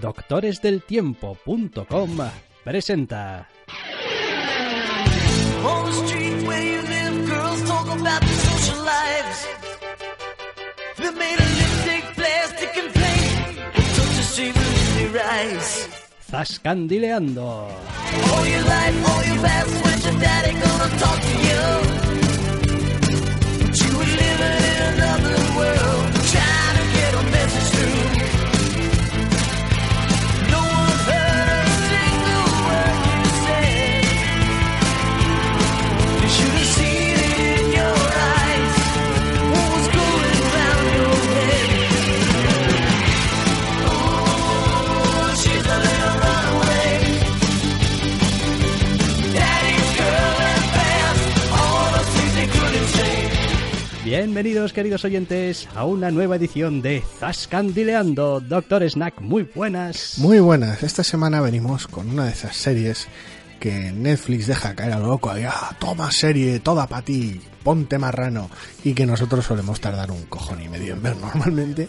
DoctoresDelTiempo.com presenta. Zascandileando. Bienvenidos, queridos oyentes, a una nueva edición de Zascandileando. Doctor Snack, muy buenas. Muy buenas. Esta semana venimos con una de esas series que Netflix deja caer a lo loco. Toma serie, toda para ti, ponte marrano. Y que nosotros solemos tardar un cojón y medio en ver normalmente.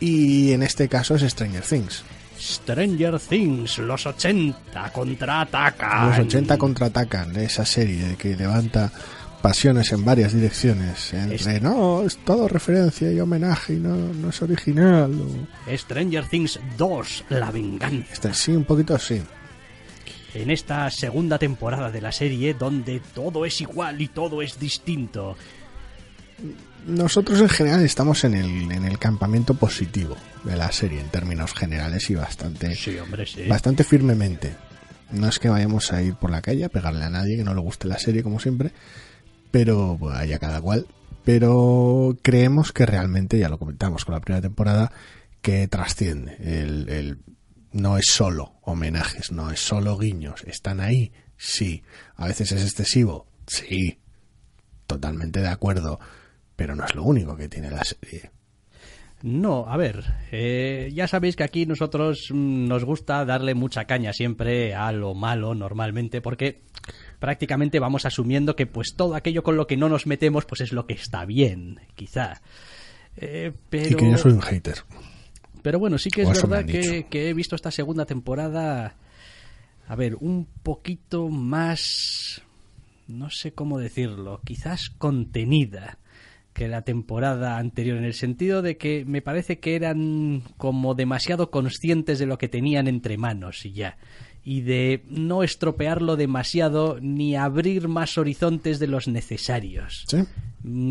Y en este caso es Stranger Things. Stranger Things, los 80 contraatacan. Los 80 contraatacan, esa serie que levanta pasiones en varias direcciones, entre no, es todo referencia y homenaje y no es original o... Stranger Things 2, la venganza. Sí, un poquito sí. En esta segunda temporada de la serie, donde todo es igual y todo es distinto. Nosotros en general estamos en el campamento positivo de la serie, en términos generales, y bastante, sí, hombre, sí, bastante firmemente. No es que vayamos a ir por la calle a pegarle a nadie que no le guste la serie, como siempre, pero pues, haya cada cual, pero creemos que realmente, ya lo comentamos con la primera temporada, que trasciende, no es solo homenajes, no es solo guiños, están ahí, sí, a veces es excesivo, sí, totalmente de acuerdo, pero no es lo único que tiene la serie. No, a ver, ya sabéis que aquí nosotros nos gusta darle mucha caña siempre a lo malo normalmente, porque prácticamente vamos asumiendo que pues todo aquello con lo que no nos metemos pues es lo que está bien, quizá. Pero... Y que yo soy un hater. Pero bueno, sí que es verdad que he visto esta segunda temporada, a ver, un poquito más, no sé cómo decirlo, quizás contenida que la temporada anterior, en el sentido de que me parece que eran como demasiado conscientes de lo que tenían entre manos y ya, y de no estropearlo demasiado ni abrir más horizontes de los necesarios. ¿Sí?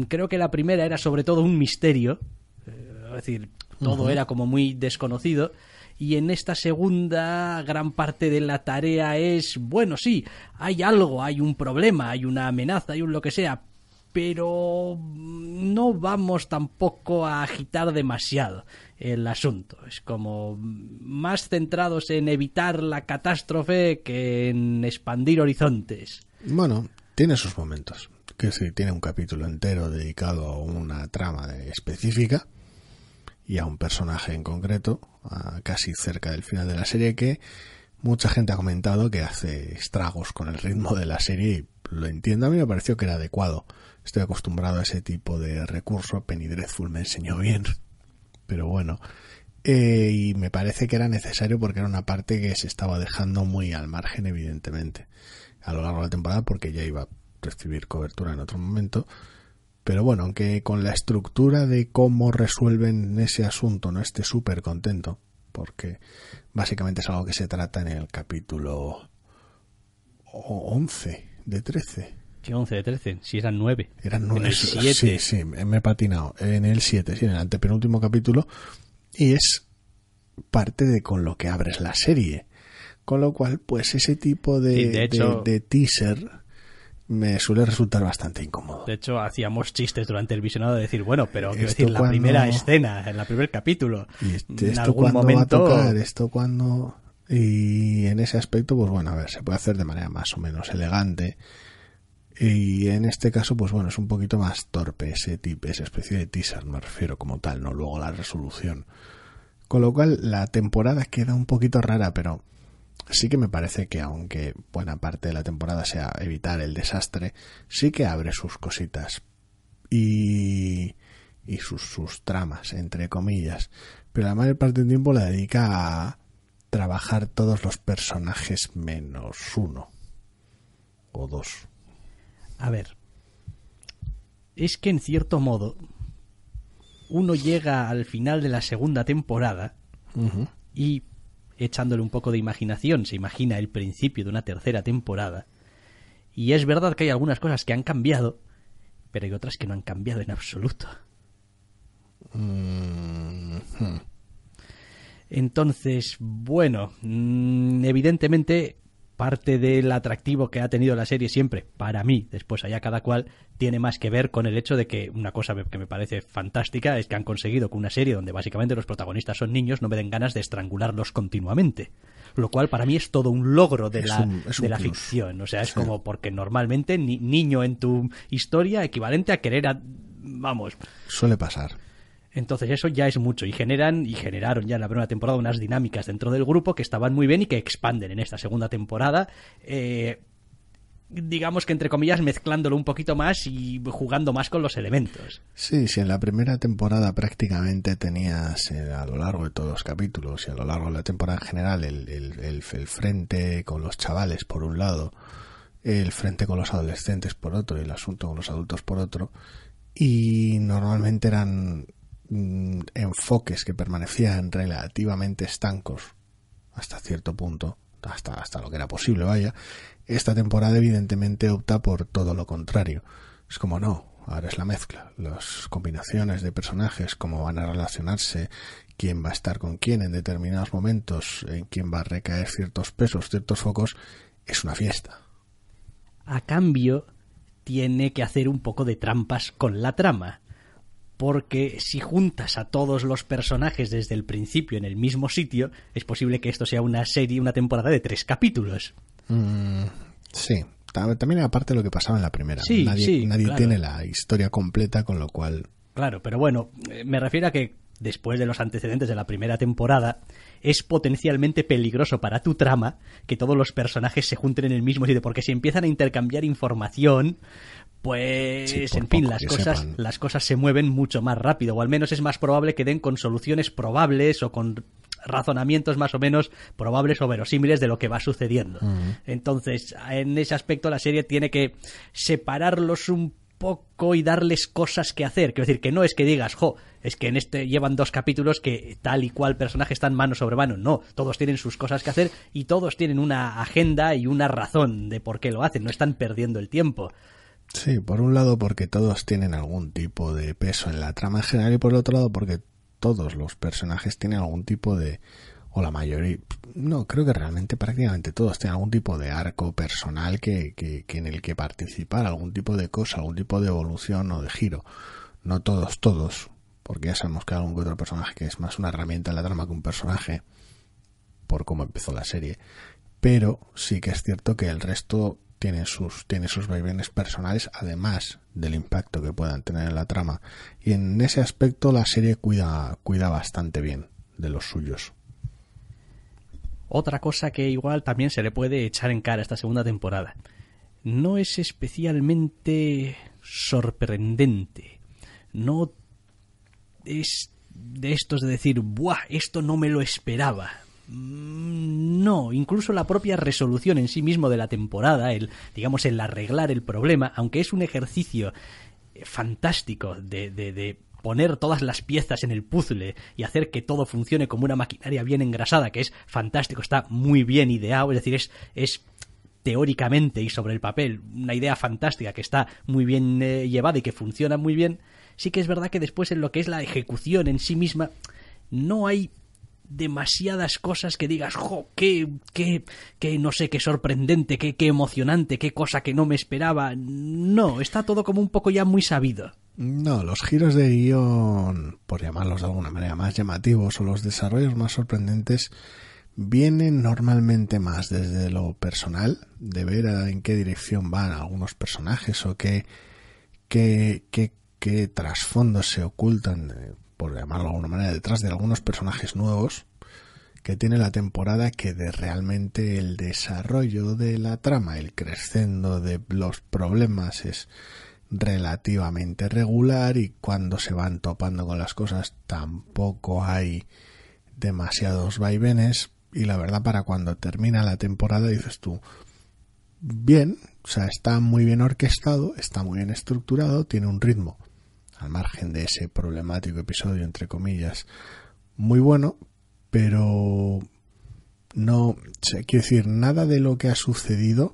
Creo que la primera era sobre todo un misterio, es decir, todo era como muy desconocido. Y en esta segunda, gran parte de la tarea es, bueno, sí, hay algo, hay un problema, hay una amenaza, hay un lo que sea, pero no vamos tampoco a agitar demasiado el asunto. Es como más centrados en evitar la catástrofe que en expandir horizontes. Bueno, tiene sus momentos. Que sí, tiene un capítulo entero dedicado a una trama específica y a un personaje en concreto, casi cerca del final de la serie, que mucha gente ha comentado que hace estragos con el ritmo de la serie. Lo entiendo, a mí me pareció que era adecuado. Estoy acostumbrado a ese tipo de recurso. Penny Dreadful me enseñó bien. Pero bueno. Y me parece que era necesario porque era una parte que se estaba dejando muy al margen, evidentemente, a lo largo de la temporada, porque ya iba a recibir cobertura en otro momento. Pero bueno, aunque con la estructura de cómo resuelven ese asunto no esté súper contento, porque básicamente es algo que se trata en el capítulo 11 de 13. 11 de 13, si eran 9. Eran 9, en el 7. Sí, me he patinado. En el 7, sí, en el antepenúltimo capítulo. Y es parte de con lo que abres la serie. Con lo cual, pues ese tipo de teaser me suele resultar bastante incómodo. De hecho, hacíamos chistes durante el visionado de decir, bueno, pero quiero decir, la primera escena, en el primer capítulo, en algún momento... ¿Esto cuándo va a tocar? ¿Esto cuándo...? Y en ese aspecto, pues bueno, a ver, se puede hacer de manera más o menos elegante. Y en este caso, pues bueno, es un poquito más torpe esa especie de teaser, me refiero como tal, ¿no? Luego la resolución. Con lo cual, la temporada queda un poquito rara, pero sí que me parece que, aunque buena parte de la temporada sea evitar el desastre, sí que abre sus cositas y sus tramas, entre comillas. Pero la mayor parte del tiempo la dedica a trabajar todos los personajes menos uno o dos. A ver, es que en cierto modo uno llega al final de la segunda temporada y, echándole un poco de imaginación, se imagina el principio de una tercera temporada, y es verdad que hay algunas cosas que han cambiado, pero hay otras que no han cambiado en absoluto. Entonces, bueno, evidentemente parte del atractivo que ha tenido la serie siempre, para mí, después allá cada cual, tiene más que ver con el hecho de que una cosa que me parece fantástica es que han conseguido que una serie donde básicamente los protagonistas son niños no me den ganas de estrangularlos continuamente, lo cual para mí es todo un logro de la ficción. O sea, es como, porque normalmente niño en tu historia equivalente a querer a... vamos, suele pasar. Entonces eso ya es mucho, y generaron ya en la primera temporada unas dinámicas dentro del grupo que estaban muy bien y que expanden en esta segunda temporada, digamos que entre comillas mezclándolo un poquito más y jugando más con los elementos. Sí, en la primera temporada prácticamente tenías a lo largo de todos los capítulos y a lo largo de la temporada en general el frente con los chavales por un lado, el frente con los adolescentes por otro y el asunto con los adultos por otro, y normalmente eran enfoques que permanecían relativamente estancos hasta cierto punto, hasta lo que era posible, vaya. Esta temporada evidentemente opta por todo lo contrario. Es como, no, ahora es la mezcla, las combinaciones de personajes, cómo van a relacionarse, quién va a estar con quién en determinados momentos, en quién va a recaer ciertos pesos, ciertos focos. Es una fiesta. A cambio, tiene que hacer un poco de trampas con la trama, porque si juntas a todos los personajes desde el principio en el mismo sitio, es posible que esto sea una serie, una temporada de 3 capítulos. Sí, también aparte de lo que pasaba en la primera. Sí, nadie claro, tiene la historia completa, con lo cual... Claro, pero bueno, me refiero a que después de los antecedentes de la primera temporada, es potencialmente peligroso para tu trama que todos los personajes se junten en el mismo sitio, porque si empiezan a intercambiar información... Pues, sí, en fin, las cosas se mueven mucho más rápido, o al menos es más probable que den con soluciones probables o con razonamientos más o menos probables o verosímiles de lo que va sucediendo. Entonces, en ese aspecto la serie tiene que separarlos un poco y darles cosas que hacer. Quiero decir, que no es que digas, es que en este llevan 2 capítulos que tal y cual personaje están mano sobre mano. No, todos tienen sus cosas que hacer y todos tienen una agenda y una razón de por qué lo hacen, no están perdiendo el tiempo. Sí, por un lado porque todos tienen algún tipo de peso en la trama en general, y por el otro lado porque todos los personajes tienen algún tipo de, o la mayoría, no, creo que realmente prácticamente todos tienen algún tipo de arco personal que en el que participar, algún tipo de cosa, algún tipo de evolución o de giro. No todos, porque ya sabemos que hay algún otro personaje que es más una herramienta en la trama que un personaje, por cómo empezó la serie, pero sí que es cierto que el resto... Tiene sus vaivenes personales, además del impacto que puedan tener en la trama. Y en ese aspecto la serie cuida bastante bien de los suyos. Otra cosa que igual también se le puede echar en cara a esta segunda temporada. No es especialmente sorprendente. No es de estos de decir, ¡buah! Esto no me lo esperaba. No, incluso la propia resolución en sí mismo de la temporada, el arreglar el problema, aunque es un ejercicio fantástico de poner todas las piezas en el puzzle y hacer que todo funcione como una maquinaria bien engrasada, que es fantástico, está muy bien ideado, es decir, es teóricamente y sobre el papel una idea fantástica que está muy bien llevada y que funciona muy bien. Sí que es verdad que después en lo que es la ejecución en sí misma no hay demasiadas cosas que digas, jo, qué no sé, qué sorprendente, qué emocionante, qué cosa que no me esperaba. No, está todo como un poco ya muy sabido. No, los giros de guión, por llamarlos de alguna manera más llamativos, o los desarrollos más sorprendentes, vienen normalmente más desde lo personal, de ver en qué dirección van algunos personajes o qué trasfondos se ocultan, por llamarlo de alguna manera, detrás de algunos personajes nuevos que tiene la temporada, que de realmente el desarrollo de la trama, el crescendo de los problemas es relativamente regular, y cuando se van topando con las cosas tampoco hay demasiados vaivenes. Y la verdad, para cuando termina la temporada dices tú, bien, o sea, está muy bien orquestado, está muy bien estructurado, tiene un ritmo, al margen de ese problemático episodio, entre comillas, muy bueno, pero no, quiero decir, nada de lo que ha sucedido,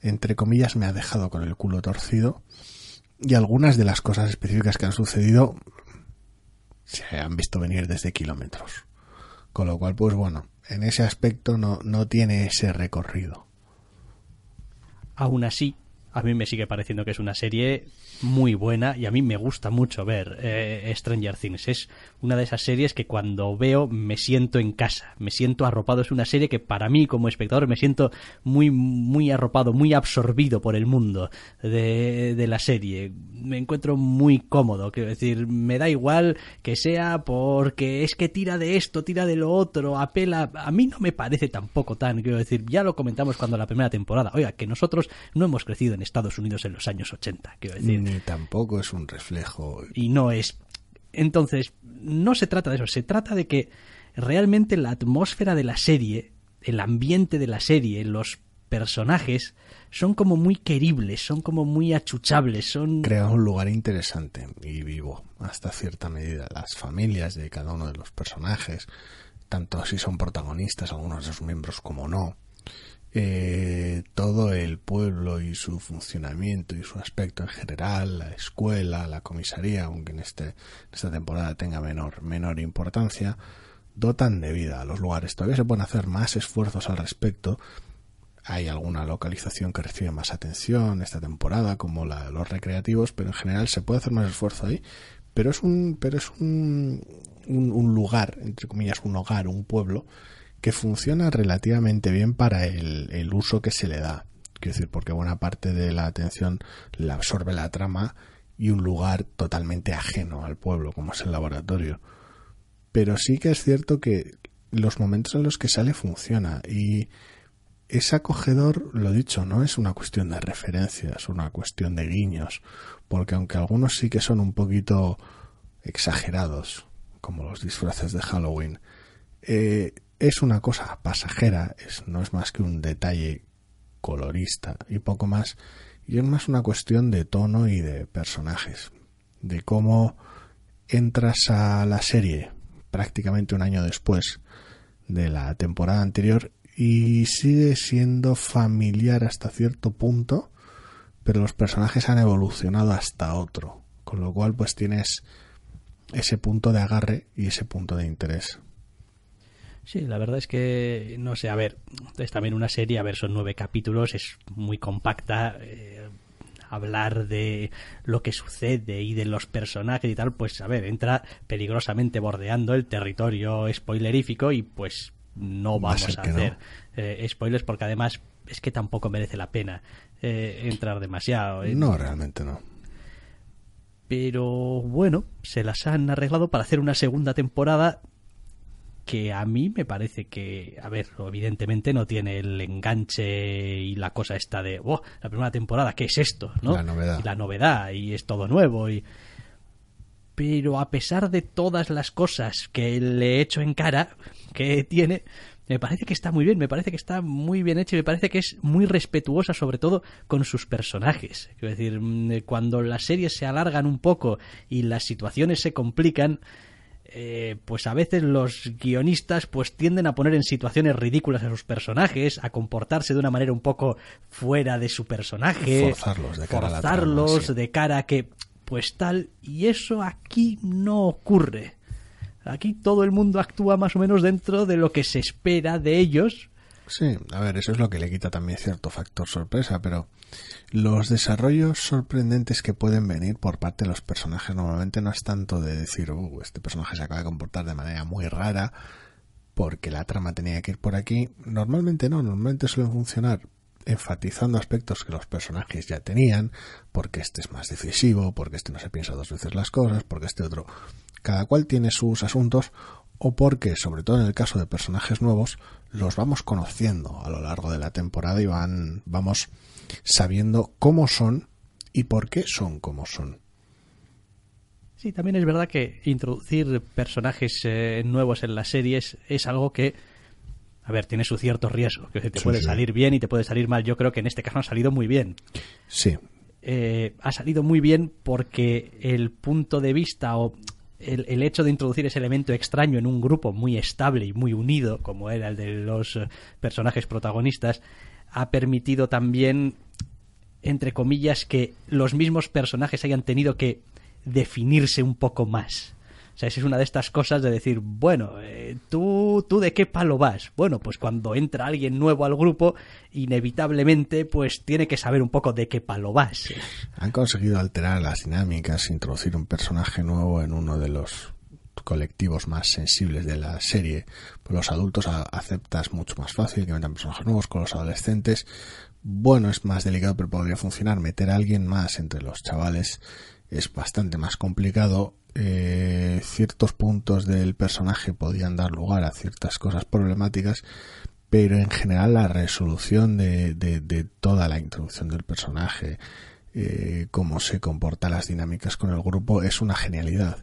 entre comillas, me ha dejado con el culo torcido, y algunas de las cosas específicas que han sucedido se han visto venir desde kilómetros. Con lo cual, pues bueno, en ese aspecto no tiene ese recorrido. Aún así, a mí me sigue pareciendo que es una serie muy buena, y a mí me gusta mucho ver Stranger Things. Es una de esas series que cuando veo me siento en casa, me siento arropado. Es una serie que para mí como espectador me siento muy, muy arropado, muy absorbido por el mundo de la serie. Me encuentro muy cómodo, quiero decir, me da igual que sea porque es que tira de esto, tira de lo otro, apela. A mí no me parece tampoco tan, quiero decir, ya lo comentamos cuando la primera temporada, oiga, que nosotros no hemos crecido en Estados Unidos en los años 80, quiero decir. Ni tampoco es un reflejo. Y no es. Entonces, no se trata de eso, se trata de que realmente la atmósfera de la serie, el ambiente de la serie, los personajes son como muy queribles, son como muy achuchables, son... Crea un lugar interesante y vivo, hasta cierta medida. Las familias de cada uno de los personajes, tanto si son protagonistas algunos de sus miembros como no. Todo el pueblo y su funcionamiento y su aspecto en general, la escuela, la comisaría, aunque en esta temporada tenga menor importancia, dotan de vida a los lugares. Todavía se pueden hacer más esfuerzos al respecto. Hay alguna localización que recibe más atención esta temporada, como los recreativos, pero en general se puede hacer más esfuerzo ahí. Pero es un lugar, entre comillas, un hogar, un pueblo, que funciona relativamente bien para el uso que se le da. Quiero decir, porque buena parte de la atención la absorbe la trama y un lugar totalmente ajeno al pueblo, como es el laboratorio. Pero sí que es cierto que los momentos en los que sale funciona, y es acogedor, lo dicho, no es una cuestión de referencias, una cuestión de guiños, porque aunque algunos sí que son un poquito exagerados, como los disfraces de Halloween, es una cosa pasajera, no es más que un detalle colorista y poco más, y es más una cuestión de tono y de personajes, de cómo entras a la serie prácticamente un año después de la temporada anterior y sigue siendo familiar hasta cierto punto, pero los personajes han evolucionado hasta otro, con lo cual pues tienes ese punto de agarre y ese punto de interés. Sí, la verdad es que, no sé, a ver, es también una serie, a ver, son 9 capítulos, es muy compacta, hablar de lo que sucede y de los personajes y tal, pues a ver, entra peligrosamente bordeando el territorio spoilerífico y pues no vamos a hacer spoilers, porque además es que tampoco merece la pena entrar demasiado. No, realmente no. Pero bueno, se las han arreglado para hacer una segunda temporada que a mí me parece que, a ver, evidentemente no tiene el enganche y la cosa esta de la primera temporada, ¿qué es esto?, ¿no? La novedad, y es todo nuevo, y pero a pesar de todas las cosas que le he hecho en cara que tiene, me parece que está muy bien, me parece que está muy bien hecho, y me parece que es muy respetuosa, sobre todo con sus personajes. Es decir, cuando las series se alargan un poco y las situaciones se complican, pues a veces los guionistas pues tienden a poner en situaciones ridículas a sus personajes, a comportarse de una manera un poco fuera de su personaje, forzarlos de cara a que pues tal, y eso aquí no ocurre. Aquí todo el mundo actúa más o menos dentro de lo que se espera de ellos. Sí, a ver, eso es lo que le quita también cierto factor sorpresa, pero los desarrollos sorprendentes que pueden venir por parte de los personajes normalmente no es tanto de decir, este personaje se acaba de comportar de manera muy rara porque la trama tenía que ir por aquí. Normalmente no, normalmente suelen funcionar enfatizando aspectos que los personajes ya tenían, porque este es más decisivo, porque este no se piensa dos veces las cosas, porque este otro... Cada cual tiene sus asuntos, o porque, sobre todo en el caso de personajes nuevos, los vamos conociendo a lo largo de la temporada y vamos sabiendo cómo son y por qué son como son. Sí, también es verdad que introducir personajes nuevos en las series es algo que, a ver, tiene su cierto riesgo, que te puede salir bien y te puede salir mal. Yo creo que en este caso han salido muy bien. Sí. Ha salido muy bien porque el punto de vista o... El hecho de introducir ese elemento extraño en un grupo muy estable y muy unido, como era el de los personajes protagonistas, ha permitido también, entre comillas, que los mismos personajes hayan tenido que definirse un poco más. O sea, esa es una de estas cosas de decir, bueno, ¿tú de qué palo vas? Bueno, pues cuando entra alguien nuevo al grupo, inevitablemente pues tiene que saber un poco de qué palo vas. Han conseguido alterar las dinámicas, introducir un personaje nuevo en uno de los colectivos más sensibles de la serie. Los adultos aceptas mucho más fácil que metan personajes nuevos. Con los adolescentes, bueno, es más delicado, pero podría funcionar. Meter a alguien más entre los chavales es bastante más complicado. Ciertos puntos del personaje podían dar lugar a ciertas cosas problemáticas, pero en general la resolución de toda la introducción del personaje, cómo se comportan las dinámicas con el grupo, es una genialidad.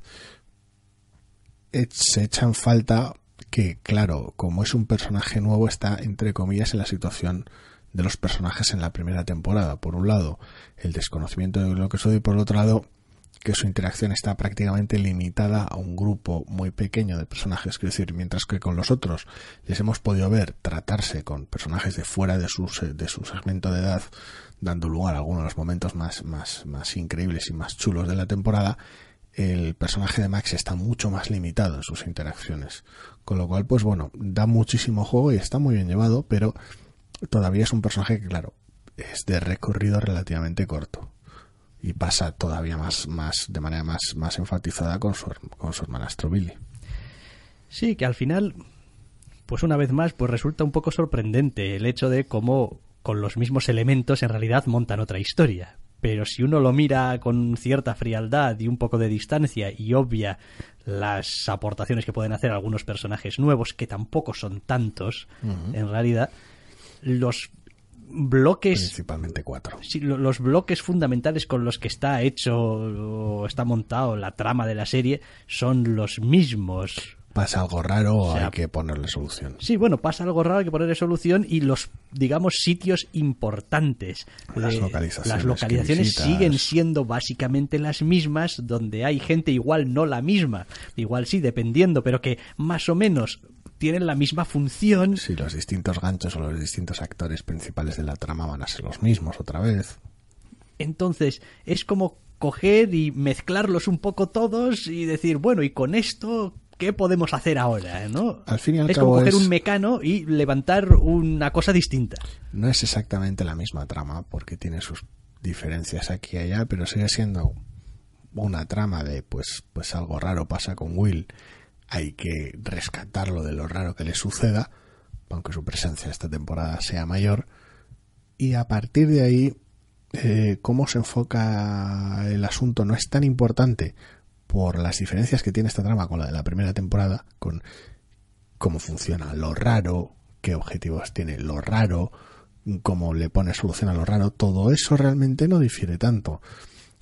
Se echan falta que, claro, como es un personaje nuevo, está entre comillas en la situación de los personajes en la primera temporada. Por un lado, el desconocimiento de lo que soy, y por otro lado, que su interacción está prácticamente limitada a un grupo muy pequeño de personajes. Quiero decir, mientras que con los otros les hemos podido ver tratarse con personajes de fuera de su segmento de edad, dando lugar a algunos de los momentos más increíbles y más chulos de la temporada, el personaje de Max está mucho más limitado en sus interacciones. Con lo cual, pues bueno, da muchísimo juego y está muy bien llevado, pero todavía es un personaje que, claro, es de recorrido relativamente corto. Y pasa todavía de manera más enfatizada con su hermanastro Billy. Sí, que al final, pues una vez más, pues resulta un poco sorprendente el hecho de cómo con los mismos elementos en realidad montan otra historia. Pero si uno lo mira con cierta frialdad y un poco de distancia y obvia las aportaciones que pueden hacer algunos personajes nuevos, que tampoco son tantos, en realidad, los... bloques, principalmente cuatro. Sí, los bloques fundamentales con los que está hecho o está montado la trama de la serie son los mismos. Pasa algo raro, o sea, hay que ponerle solución. Sí, bueno, pasa algo raro, hay que ponerle solución, y los, digamos, sitios importantes. Las localizaciones siguen siendo básicamente las mismas, donde hay gente igual no la misma, igual sí, dependiendo, pero que más o menos tienen la misma función. Sí, los distintos ganchos o los distintos actores principales de la trama van a ser los mismos otra vez. Entonces, es como coger y mezclarlos un poco todos y decir, bueno, y con esto, ¿qué podemos hacer ahora? ¿No? Al fin y al cabo, como coger un mecano y levantar una cosa distinta. No es exactamente la misma trama, porque tiene sus diferencias aquí y allá, pero sigue siendo una trama de, pues algo raro pasa con Will. Hay que rescatarlo de lo raro que le suceda, aunque su presencia esta temporada sea mayor. Y a partir de ahí, cómo se enfoca el asunto no es tan importante por las diferencias que tiene esta trama con la de la primera temporada, con cómo funciona lo raro, qué objetivos tiene lo raro, cómo le pone solución a lo raro. Todo eso realmente no difiere tanto.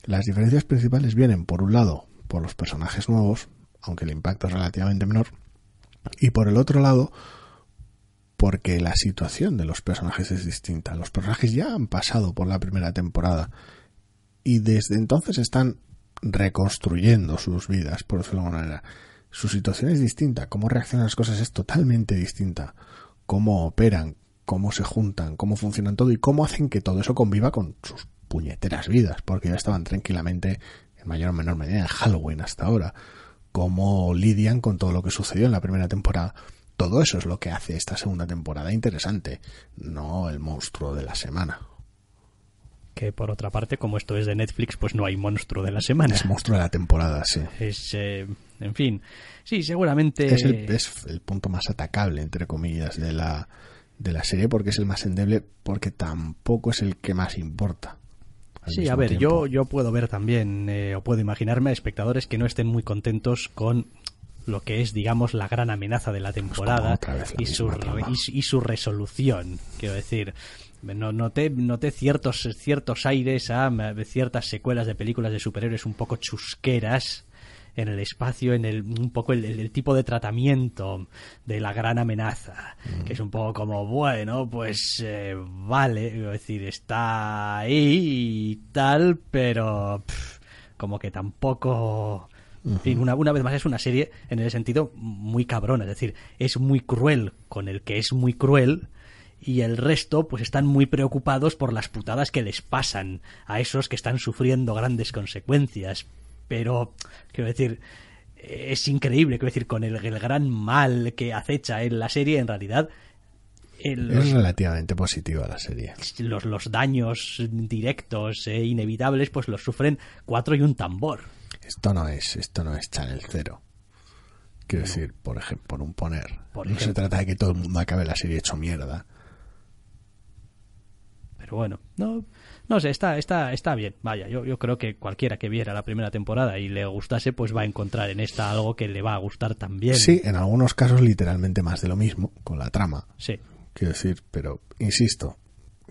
Las diferencias principales vienen, por un lado, por los personajes nuevos, aunque el impacto es relativamente menor, y por el otro lado, porque la situación de los personajes es distinta. Los personajes ya han pasado por la primera temporada y desde entonces están reconstruyendo sus vidas, por decirlo de alguna manera. Su situación es distinta, cómo reaccionan las cosas es totalmente distinta, cómo operan, cómo se juntan, cómo funcionan todo y cómo hacen que todo eso conviva con sus puñeteras vidas, porque ya estaban tranquilamente, en mayor o menor medida, en Halloween hasta ahora. cómo lidian con todo lo que sucedió en la primera temporada. Todo eso es lo que hace esta segunda temporada interesante, no el monstruo de la semana. Que por otra parte, como esto es de Netflix, pues no hay monstruo de la semana. Es monstruo de la temporada, sí. Es, en fin, sí, seguramente... Es el punto más atacable, entre comillas, de la serie, porque es el más endeble, porque tampoco es el que más importa. Sí, a ver, yo puedo ver también, o puedo imaginarme a espectadores que no estén muy contentos con lo que es, digamos, la gran amenaza de la temporada y su resolución. Quiero decir, noté ciertos aires a ciertas secuelas de películas de superhéroes un poco chusqueras en el espacio, un poco el tipo de tratamiento de la gran amenaza, que es un poco como, bueno, pues vale, es decir, está ahí y tal, pero como que tampoco... En fin, una vez más es una serie en el sentido muy cabrona, es decir, es muy cruel con el que es muy cruel y el resto pues están muy preocupados por las putadas que les pasan a esos que están sufriendo grandes consecuencias, pero quiero decir, es increíble, quiero decir, con el gran mal que acecha en la serie, en realidad... Es relativamente positiva la serie. Los daños directos e inevitables pues los sufren 4 y un tambor. Esto no es Channel Zero. Quiero decir, por ejemplo, no se trata de que todo el mundo acabe la serie hecho mierda. Pero bueno, no sé, está bien. Vaya, yo creo que cualquiera que viera la primera temporada y le gustase, pues va a encontrar en esta algo que le va a gustar también. Sí, en algunos casos literalmente más de lo mismo, con la trama. Sí. Quiero decir, pero insisto,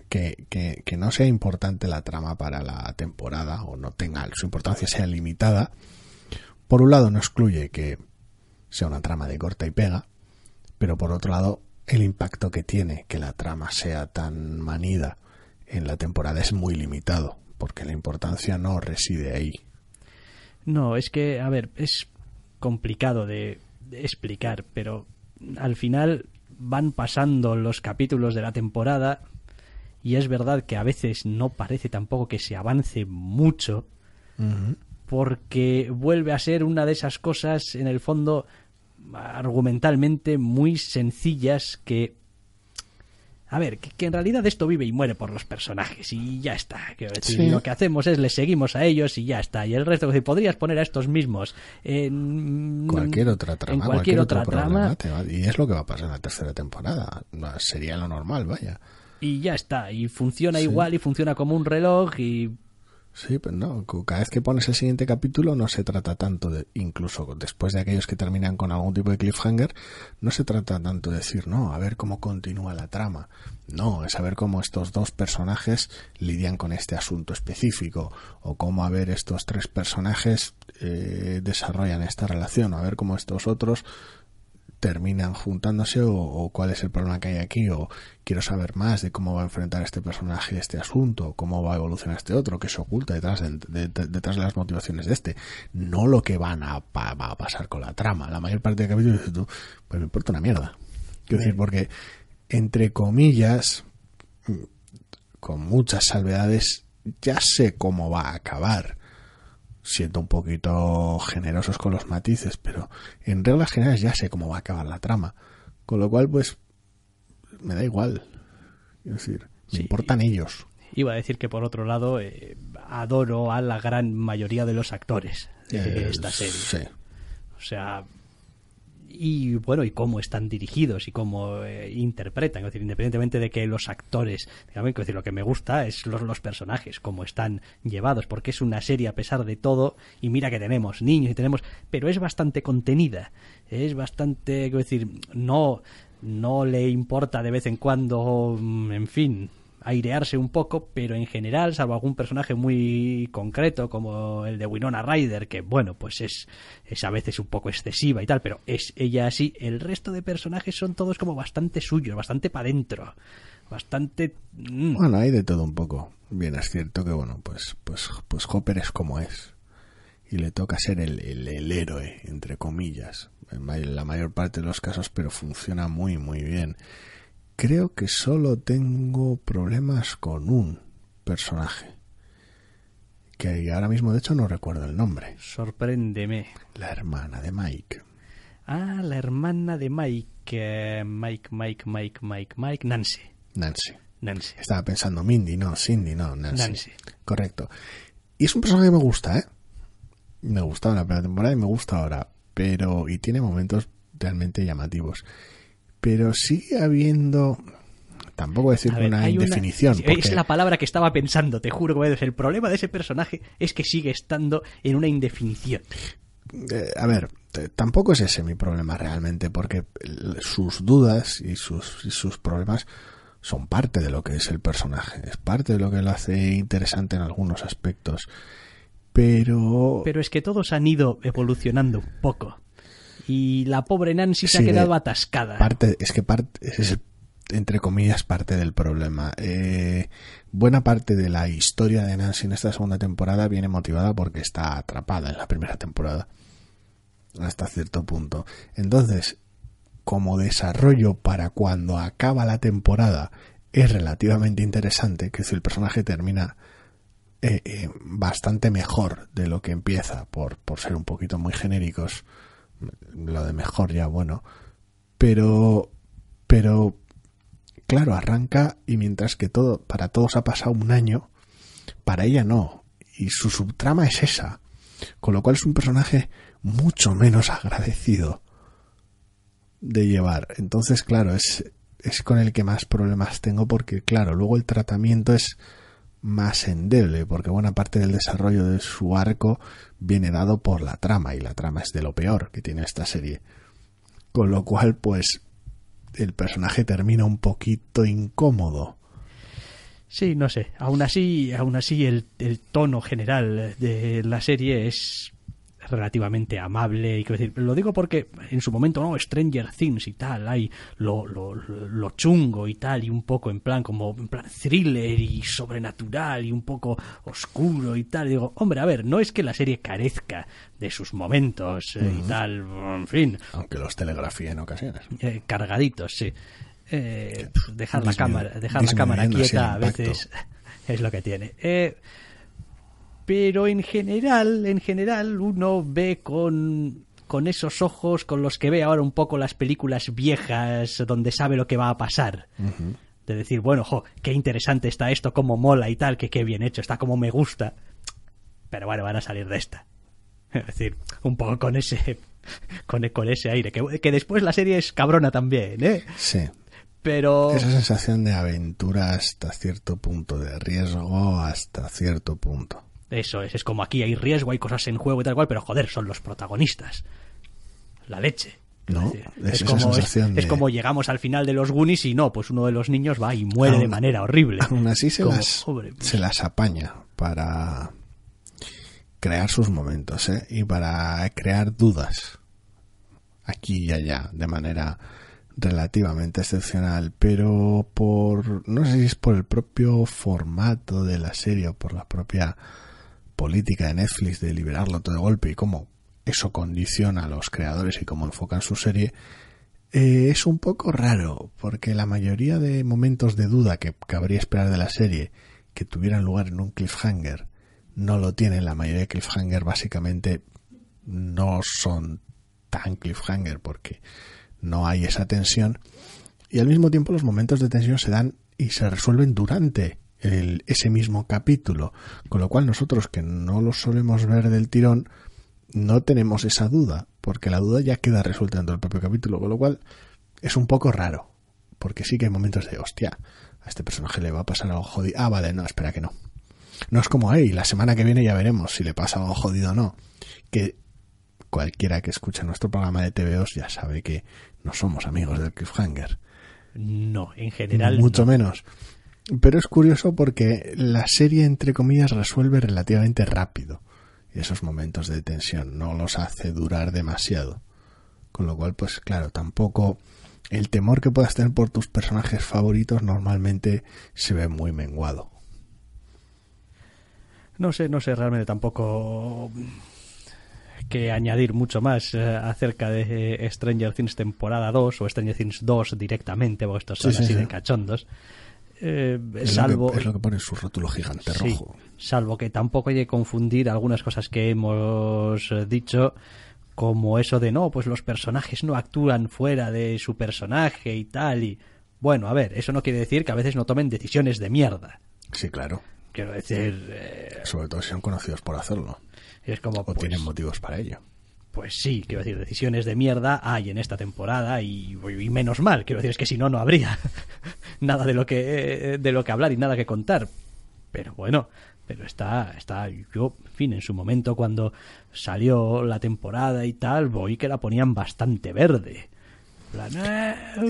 que no sea importante la trama para la temporada o no tenga su importancia, sea limitada. Por un lado, no excluye que sea una trama de corta y pega, pero por otro lado, el impacto que tiene que la trama sea tan manida en la temporada es muy limitado, porque la importancia no reside ahí. No, es que, a ver, es complicado de explicar, pero al final van pasando los capítulos de la temporada y es verdad que a veces no parece tampoco que se avance mucho, porque vuelve a ser una de esas cosas, en el fondo, argumentalmente muy sencillas que... A ver, que en realidad esto vive y muere por los personajes y ya está. Quiero decir, sí. Lo que hacemos es les seguimos a ellos y ya está. Y el resto, podrías poner a estos mismos en cualquier otra trama. Y es lo que va a pasar en la tercera temporada. Sería lo normal, vaya. Y ya está. Y funciona igual y funciona como un reloj y... Sí, pero no, cada vez que pones el siguiente capítulo no se trata tanto de, incluso después de aquellos que terminan con algún tipo de cliffhanger, no se trata tanto de decir, no, a ver cómo continúa la trama. No, es a ver cómo estos 2 personajes lidian con este asunto específico, o cómo a ver estos 3 personajes desarrollan esta relación, o a ver cómo estos otros terminan juntándose, o cuál es el problema que hay aquí, o quiero saber más de cómo va a enfrentar este personaje este asunto, cómo va a evolucionar este otro, qué se oculta detrás de las motivaciones de este, no lo que va a pasar con la trama. La mayor parte del capítulo dices tú, pues me importa una mierda. Quiero decir, porque entre comillas, con muchas salvedades, ya sé cómo va a acabar. Siento un poquito generosos con los matices, pero en reglas generales ya sé cómo va a acabar la trama. Con lo cual, pues, me da igual. Es decir, me importan ellos. Iba a decir que, por otro lado, adoro a la gran mayoría de los actores de esta serie. Sí. O sea, y bueno, y cómo están dirigidos y cómo interpretan. Es decir, independientemente de que los actores, digamos, lo que me gusta es los personajes, cómo están llevados, porque es una serie a pesar de todo, y mira que tenemos niños y tenemos, pero es bastante contenida, es bastante, quiero decir, no le importa de vez en cuando, en fin, airearse un poco, pero en general, salvo algún personaje muy concreto como el de Winona Ryder, que bueno, pues es a veces un poco excesiva y tal, pero es ella así, el resto de personajes son todos como bastante suyos, bastante para adentro, bastante... Bueno, hay de todo un poco. Bien, es cierto que bueno, pues Hopper es como es y le toca ser el héroe, entre comillas, en la mayor parte de los casos, pero funciona muy muy bien. Creo que solo tengo problemas con un personaje, que ahora mismo de hecho no recuerdo el nombre. Sorpréndeme. La hermana de Mike. Ah, la hermana de Mike. Mike. Nancy. Estaba pensando Mindy, no, Cindy, no, Nancy. Correcto. Y es un personaje que me gusta, ¿eh? Me gustaba en la primera temporada y me gusta ahora. Pero, y tiene momentos realmente llamativos. Pero sigue habiendo... Tampoco decir una indefinición. Porque... Es la palabra que estaba pensando, te juro que el problema de ese personaje es que sigue estando en una indefinición. A ver, tampoco es ese mi problema realmente, porque sus dudas y sus problemas son parte de lo que es el personaje, es parte de lo que lo hace interesante en algunos aspectos. Pero es que todos han ido evolucionando un poco y la pobre Nancy se ha quedado atascada. Es entre comillas parte del problema. Buena parte de la historia de Nancy en esta segunda temporada viene motivada porque está atrapada en la primera temporada hasta cierto punto. Entonces, como desarrollo para cuando acaba la temporada es relativamente interesante, que si el personaje termina bastante mejor de lo que empieza, por ser un poquito muy genéricos lo de mejor ya, bueno, pero claro, arranca y mientras que todo para todos ha pasado un año, para ella no. Y su subtrama es esa. Con lo cual es un personaje mucho menos agradecido de llevar. Entonces, claro, es con el que más problemas tengo porque, claro, luego el tratamiento es más endeble porque buena parte del desarrollo de su arco viene dado por la trama y la trama es de lo peor que tiene esta serie. Con lo cual, pues... el personaje termina un poquito incómodo. Sí, no sé. Aún así el tono general de la serie es relativamente amable. Y quiero decir, lo digo porque en su momento, no, Stranger Things y tal, hay lo chungo y tal, y un poco en plan thriller y sobrenatural y un poco oscuro y tal. Y digo, hombre, a ver, no es que la serie carezca de sus momentos y tal, en fin. Aunque los telegrafíe en ocasiones. Cargaditos, sí. Dejar la cámara quieta a veces es lo que tiene. Pero en general uno ve con esos ojos con los que ve ahora un poco las películas viejas donde sabe lo que va a pasar. Uh-huh. De decir, bueno, qué interesante está esto, cómo mola y tal, que qué bien hecho, está como me gusta. Pero bueno, van a salir de esta. Es decir, un poco con ese aire. Que después la serie es cabrona también, ¿eh? Sí. Pero... esa sensación de aventura hasta cierto punto, de riesgo hasta cierto punto. Eso es como aquí hay riesgo, hay cosas en juego y tal cual, pero joder, son los protagonistas. La leche. No, es como llegamos al final de los Goonies y no, pues uno de los niños va y muere de manera horrible. Aún así se las apaña para crear sus momentos, ¿eh? Y para crear dudas aquí y allá de manera relativamente excepcional, pero no sé si es por el propio formato de la serie o por la propia política de Netflix de liberarlo todo de golpe y cómo eso condiciona a los creadores y cómo enfocan su serie, es un poco raro porque la mayoría de momentos de duda que cabría esperar de la serie que tuvieran lugar en un cliffhanger no lo tienen. La mayoría de cliffhanger básicamente no son tan cliffhanger porque no hay esa tensión y al mismo tiempo los momentos de tensión se dan y se resuelven durante ese mismo capítulo, con lo cual nosotros que no lo solemos ver del tirón no tenemos esa duda porque la duda ya queda resuelta dentro del propio capítulo, con lo cual es un poco raro porque sí que hay momentos de hostia, a este personaje le va a pasar algo jodido, vale, no, espera que no es como, la semana que viene ya veremos si le pasa algo jodido o no, que cualquiera que escucha nuestro programa de TVOs ya sabe que no somos amigos del cliffhanger. No, en general mucho menos. Pero es curioso porque la serie, entre comillas, resuelve relativamente rápido esos momentos de tensión, no los hace durar demasiado. Con lo cual, pues claro, tampoco el temor que puedas tener por tus personajes favoritos normalmente se ve muy menguado. No sé, realmente tampoco... que añadir mucho más acerca de Stranger Things temporada 2 o Stranger Things 2 directamente, porque estos son así de cachondos. salvo es lo que pone su rótulo gigante rojo. Salvo que tampoco hay que confundir algunas cosas que hemos dicho, como eso de no, pues los personajes no actúan fuera de su personaje y tal. Y bueno, a ver, eso no quiere decir que a veces no tomen decisiones de mierda. Sí, claro. Quiero decir... sobre todo si son conocidos por hacerlo. Es como, o pues, tienen motivos para ello. Pues sí, quiero decir, decisiones de mierda hay en esta temporada y menos mal. Quiero decir, es que si no, no habría nada de lo que hablar y nada que contar. Pero bueno, pero está yo, en fin, en su momento cuando salió la temporada y tal, voy que la ponían bastante verde.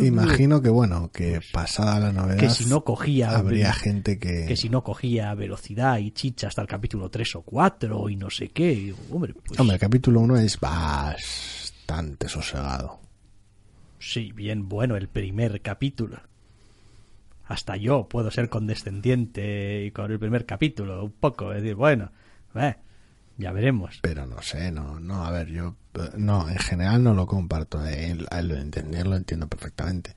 Imagino que bueno, que pasada la novedad, que si no cogía, habría gente que si no cogía velocidad y chicha hasta el capítulo 3 o 4 y no sé qué, hombre, el capítulo 1 es bastante sosegado. Sí, bien bueno el primer capítulo. Hasta yo puedo ser condescendiente y con el primer capítulo un poco, es decir, bueno, ya veremos. Pero no sé, no, a ver, yo no, en general no lo comparto. El entender lo entiendo perfectamente,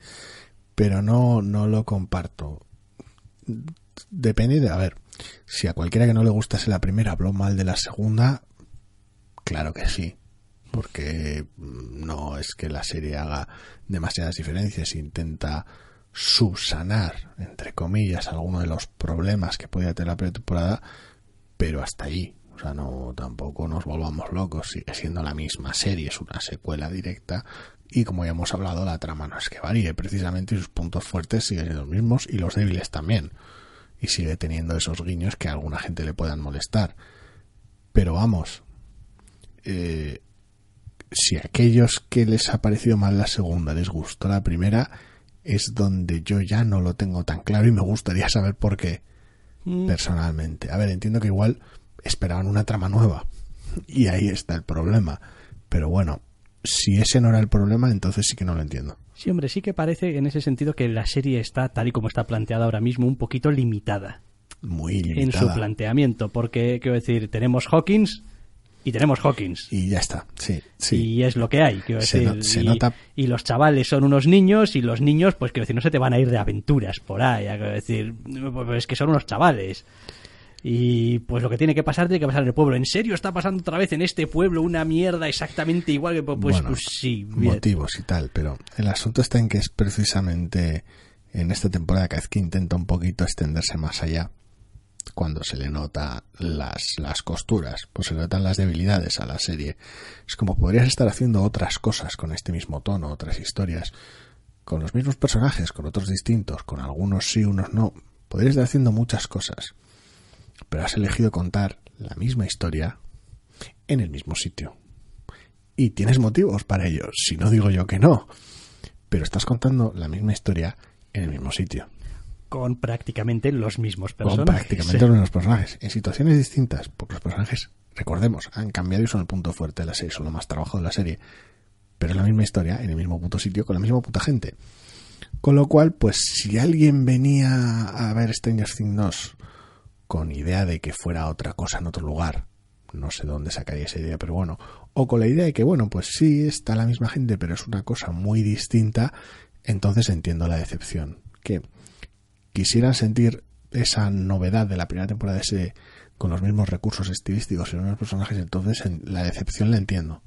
pero no lo comparto. Depende de, a ver, si a cualquiera que no le gustase la primera habló mal de la segunda, claro que sí, porque no es que la serie haga demasiadas diferencias, intenta subsanar, entre comillas, algunos de los problemas que podía tener la pretemporada, pero hasta allí. O sea, no, tampoco nos volvamos locos, sigue siendo la misma serie, es una secuela directa y, como ya hemos hablado, la trama no es que varíe precisamente y sus puntos fuertes siguen siendo los mismos y los débiles también, y sigue teniendo esos guiños que a alguna gente le puedan molestar. Pero vamos, si a aquellos que les ha parecido mal la segunda les gustó la primera, es donde yo ya no lo tengo tan claro y me gustaría saber por qué, personalmente. A ver, entiendo que igual esperaban una trama nueva y ahí está el problema, pero bueno, si ese no era el problema, entonces sí que no lo entiendo. Sí, hombre, sí que parece en ese sentido que la serie está, tal y como está planteada ahora mismo, un poquito limitada, muy limitada en su planteamiento, porque quiero decir, tenemos Hawkins y tenemos Hawkins y ya está. Sí. Y es lo que hay, quiero decir, se nota... y los chavales son unos niños y los niños, pues quiero decir, no se te van a ir de aventuras por ahí, quiero decir, pues que son unos chavales. Y pues lo que tiene que pasar en el pueblo. ¿En serio está pasando otra vez en este pueblo una mierda exactamente igual? Que pues sí, motivos y tal, pero el asunto está en que es precisamente en esta temporada, cada vez que intenta un poquito extenderse más allá, cuando se le nota las costuras, pues se le notan las debilidades a la serie. Es como, podrías estar haciendo otras cosas con este mismo tono, otras historias, con los mismos personajes, con otros distintos, con algunos sí, unos no. Podrías estar haciendo muchas cosas, pero has elegido contar la misma historia en el mismo sitio. Y tienes motivos para ello, si no digo yo que no. Pero estás contando la misma historia en el mismo sitio. Con prácticamente los mismos personajes. Con prácticamente los mismos personajes. En situaciones distintas, porque los personajes, recordemos, han cambiado y son el punto fuerte de la serie, son lo más trabajado de la serie. Pero es la misma historia, en el mismo puto sitio, con la misma puta gente. Con lo cual, pues si alguien venía a ver Stranger Things 2 con idea de que fuera otra cosa en otro lugar, no sé dónde sacaría esa idea, pero bueno, o con la idea de que, bueno, pues sí, está la misma gente, pero es una cosa muy distinta, entonces entiendo la decepción. Que quisieran sentir esa novedad de la primera temporada, ese, con los mismos recursos estilísticos y los mismos personajes, entonces la decepción la entiendo.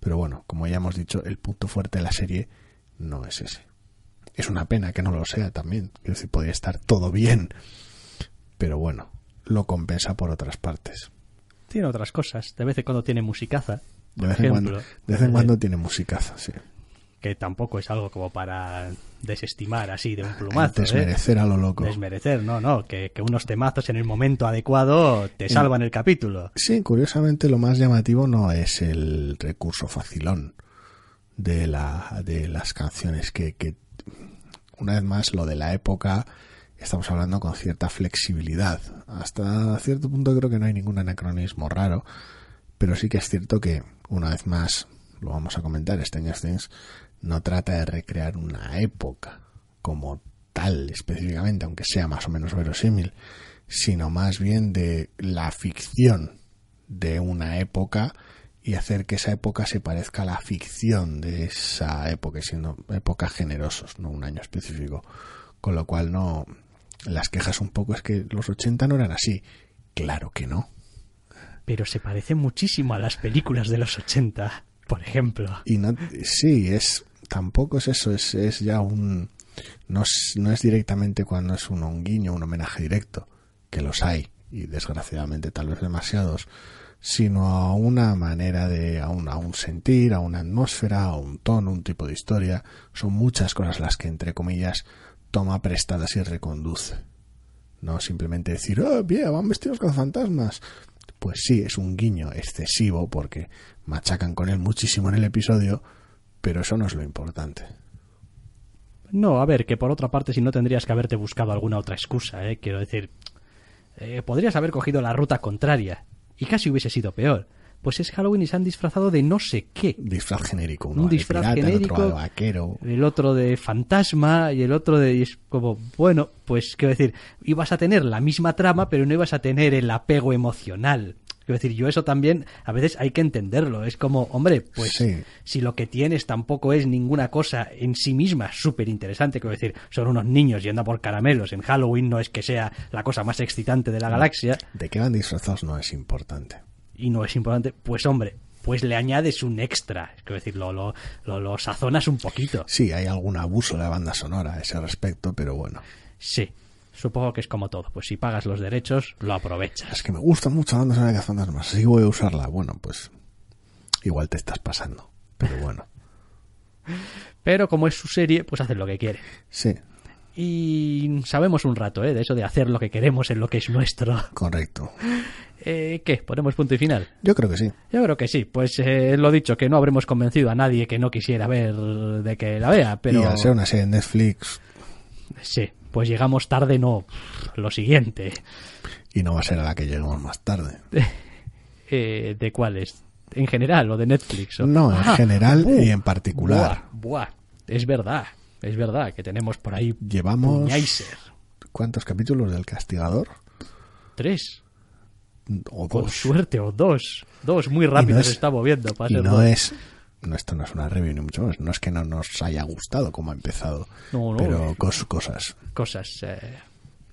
Pero bueno, como ya hemos dicho, el punto fuerte de la serie no es ese. Es una pena que no lo sea también, quiero decir, podría estar todo bien, pero bueno, lo compensa por otras partes. Tiene otras cosas. De vez en cuando tiene musicaza. De vez en cuando tiene musicaza, sí. Que tampoco es algo como para desestimar así de un plumazo. Desmerecer a lo loco. Desmerecer, no. Que unos temazos en el momento adecuado te salvan el capítulo. Sí, curiosamente lo más llamativo no es el recurso facilón de las canciones. Que una vez más, lo de la época... Estamos hablando con cierta flexibilidad. Hasta cierto punto creo que no hay ningún anacronismo raro, pero sí que es cierto que, una vez más, lo vamos a comentar, Stranger Things no trata de recrear una época como tal específicamente, aunque sea más o menos verosímil, sino más bien de la ficción de una época y hacer que esa época se parezca a la ficción de esa época, siendo épocas generosos, no un año específico. Con lo cual no... las quejas un poco es que los 80 no eran así. Claro que no. Pero se parece muchísimo a las películas de los 80, por ejemplo. Y no, sí, es tampoco es eso, es ya un... No es directamente cuando es un guiño, un homenaje directo, que los hay, y desgraciadamente tal vez demasiados, sino a una manera de... a un sentir, a una atmósfera, a un tono, un tipo de historia. Son muchas cosas las que, entre comillas, toma prestadas y reconduce. No simplemente decir, ¡oh, bien, van vestidos con fantasmas! Pues sí, es un guiño excesivo porque machacan con él muchísimo en el episodio, pero eso no es lo importante. No, a ver, que por otra parte, si no, tendrías que haberte buscado alguna otra excusa, ¿eh? Quiero decir, podrías haber cogido la ruta contraria y casi hubiese sido peor. Pues es Halloween y se han disfrazado de no sé qué. Disfraz genérico. Uno un disfraz pirata, genérico, el otro de vaquero. El otro de fantasma y el otro de... Es como, bueno, pues quiero decir, ibas a tener la misma trama, pero no ibas a tener el apego emocional. Quiero decir, yo eso también a veces hay que entenderlo. Es como, hombre, pues sí. Si lo que tienes tampoco es ninguna cosa en sí misma súper interesante, quiero decir, son unos niños yendo a por caramelos en Halloween, no es que sea la cosa más excitante de la galaxia. De qué van disfrazados no es importante. Y no es importante, pues hombre, pues le añades un extra, es decir, lo sazonas un poquito. Sí, hay algún abuso de la banda sonora a ese respecto, pero bueno. Sí, supongo que es como todo, pues si pagas los derechos, lo aprovechas. Es que me gusta mucho la banda sonora de Cazafantasmas, así voy a usarla. Bueno, pues igual te estás pasando, pero bueno. Pero como es su serie, pues hacen lo que quiere. Sí. Y sabemos un rato, de eso de hacer lo que queremos en lo que es nuestro. Correcto. ¿Qué? ¿Ponemos punto y final? Yo creo que sí. Yo creo que sí. Pues lo dicho, que no habremos convencido a nadie que no quisiera ver de que la vea, pero... Y al ser una serie en Netflix... Sí, pues llegamos tarde, no. Lo siguiente. Y no va a ser a la que lleguemos más tarde. ¿De cuáles? ¿En general o de Netflix? ¿O? No, en general y en particular. Buah, es verdad. Es verdad que tenemos por ahí... Llevamos... Puñaiser. ¿Cuántos capítulos del Castigador? 3. O 2. Con suerte, o 2. 2, muy rápido se está moviendo. Para ser no 2. Es... No, esto no es una review ni mucho más. No es que no nos haya gustado como ha empezado. No, pero cosas. Cosas.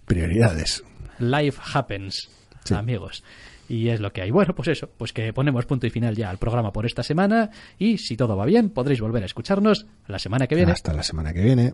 Prioridades. Life happens, sí. Amigos. Y es lo que hay. Bueno, pues eso. Pues que ponemos punto y final ya al programa por esta semana. Y si todo va bien, podréis volver a escucharnos la semana que viene. Hasta la semana que viene.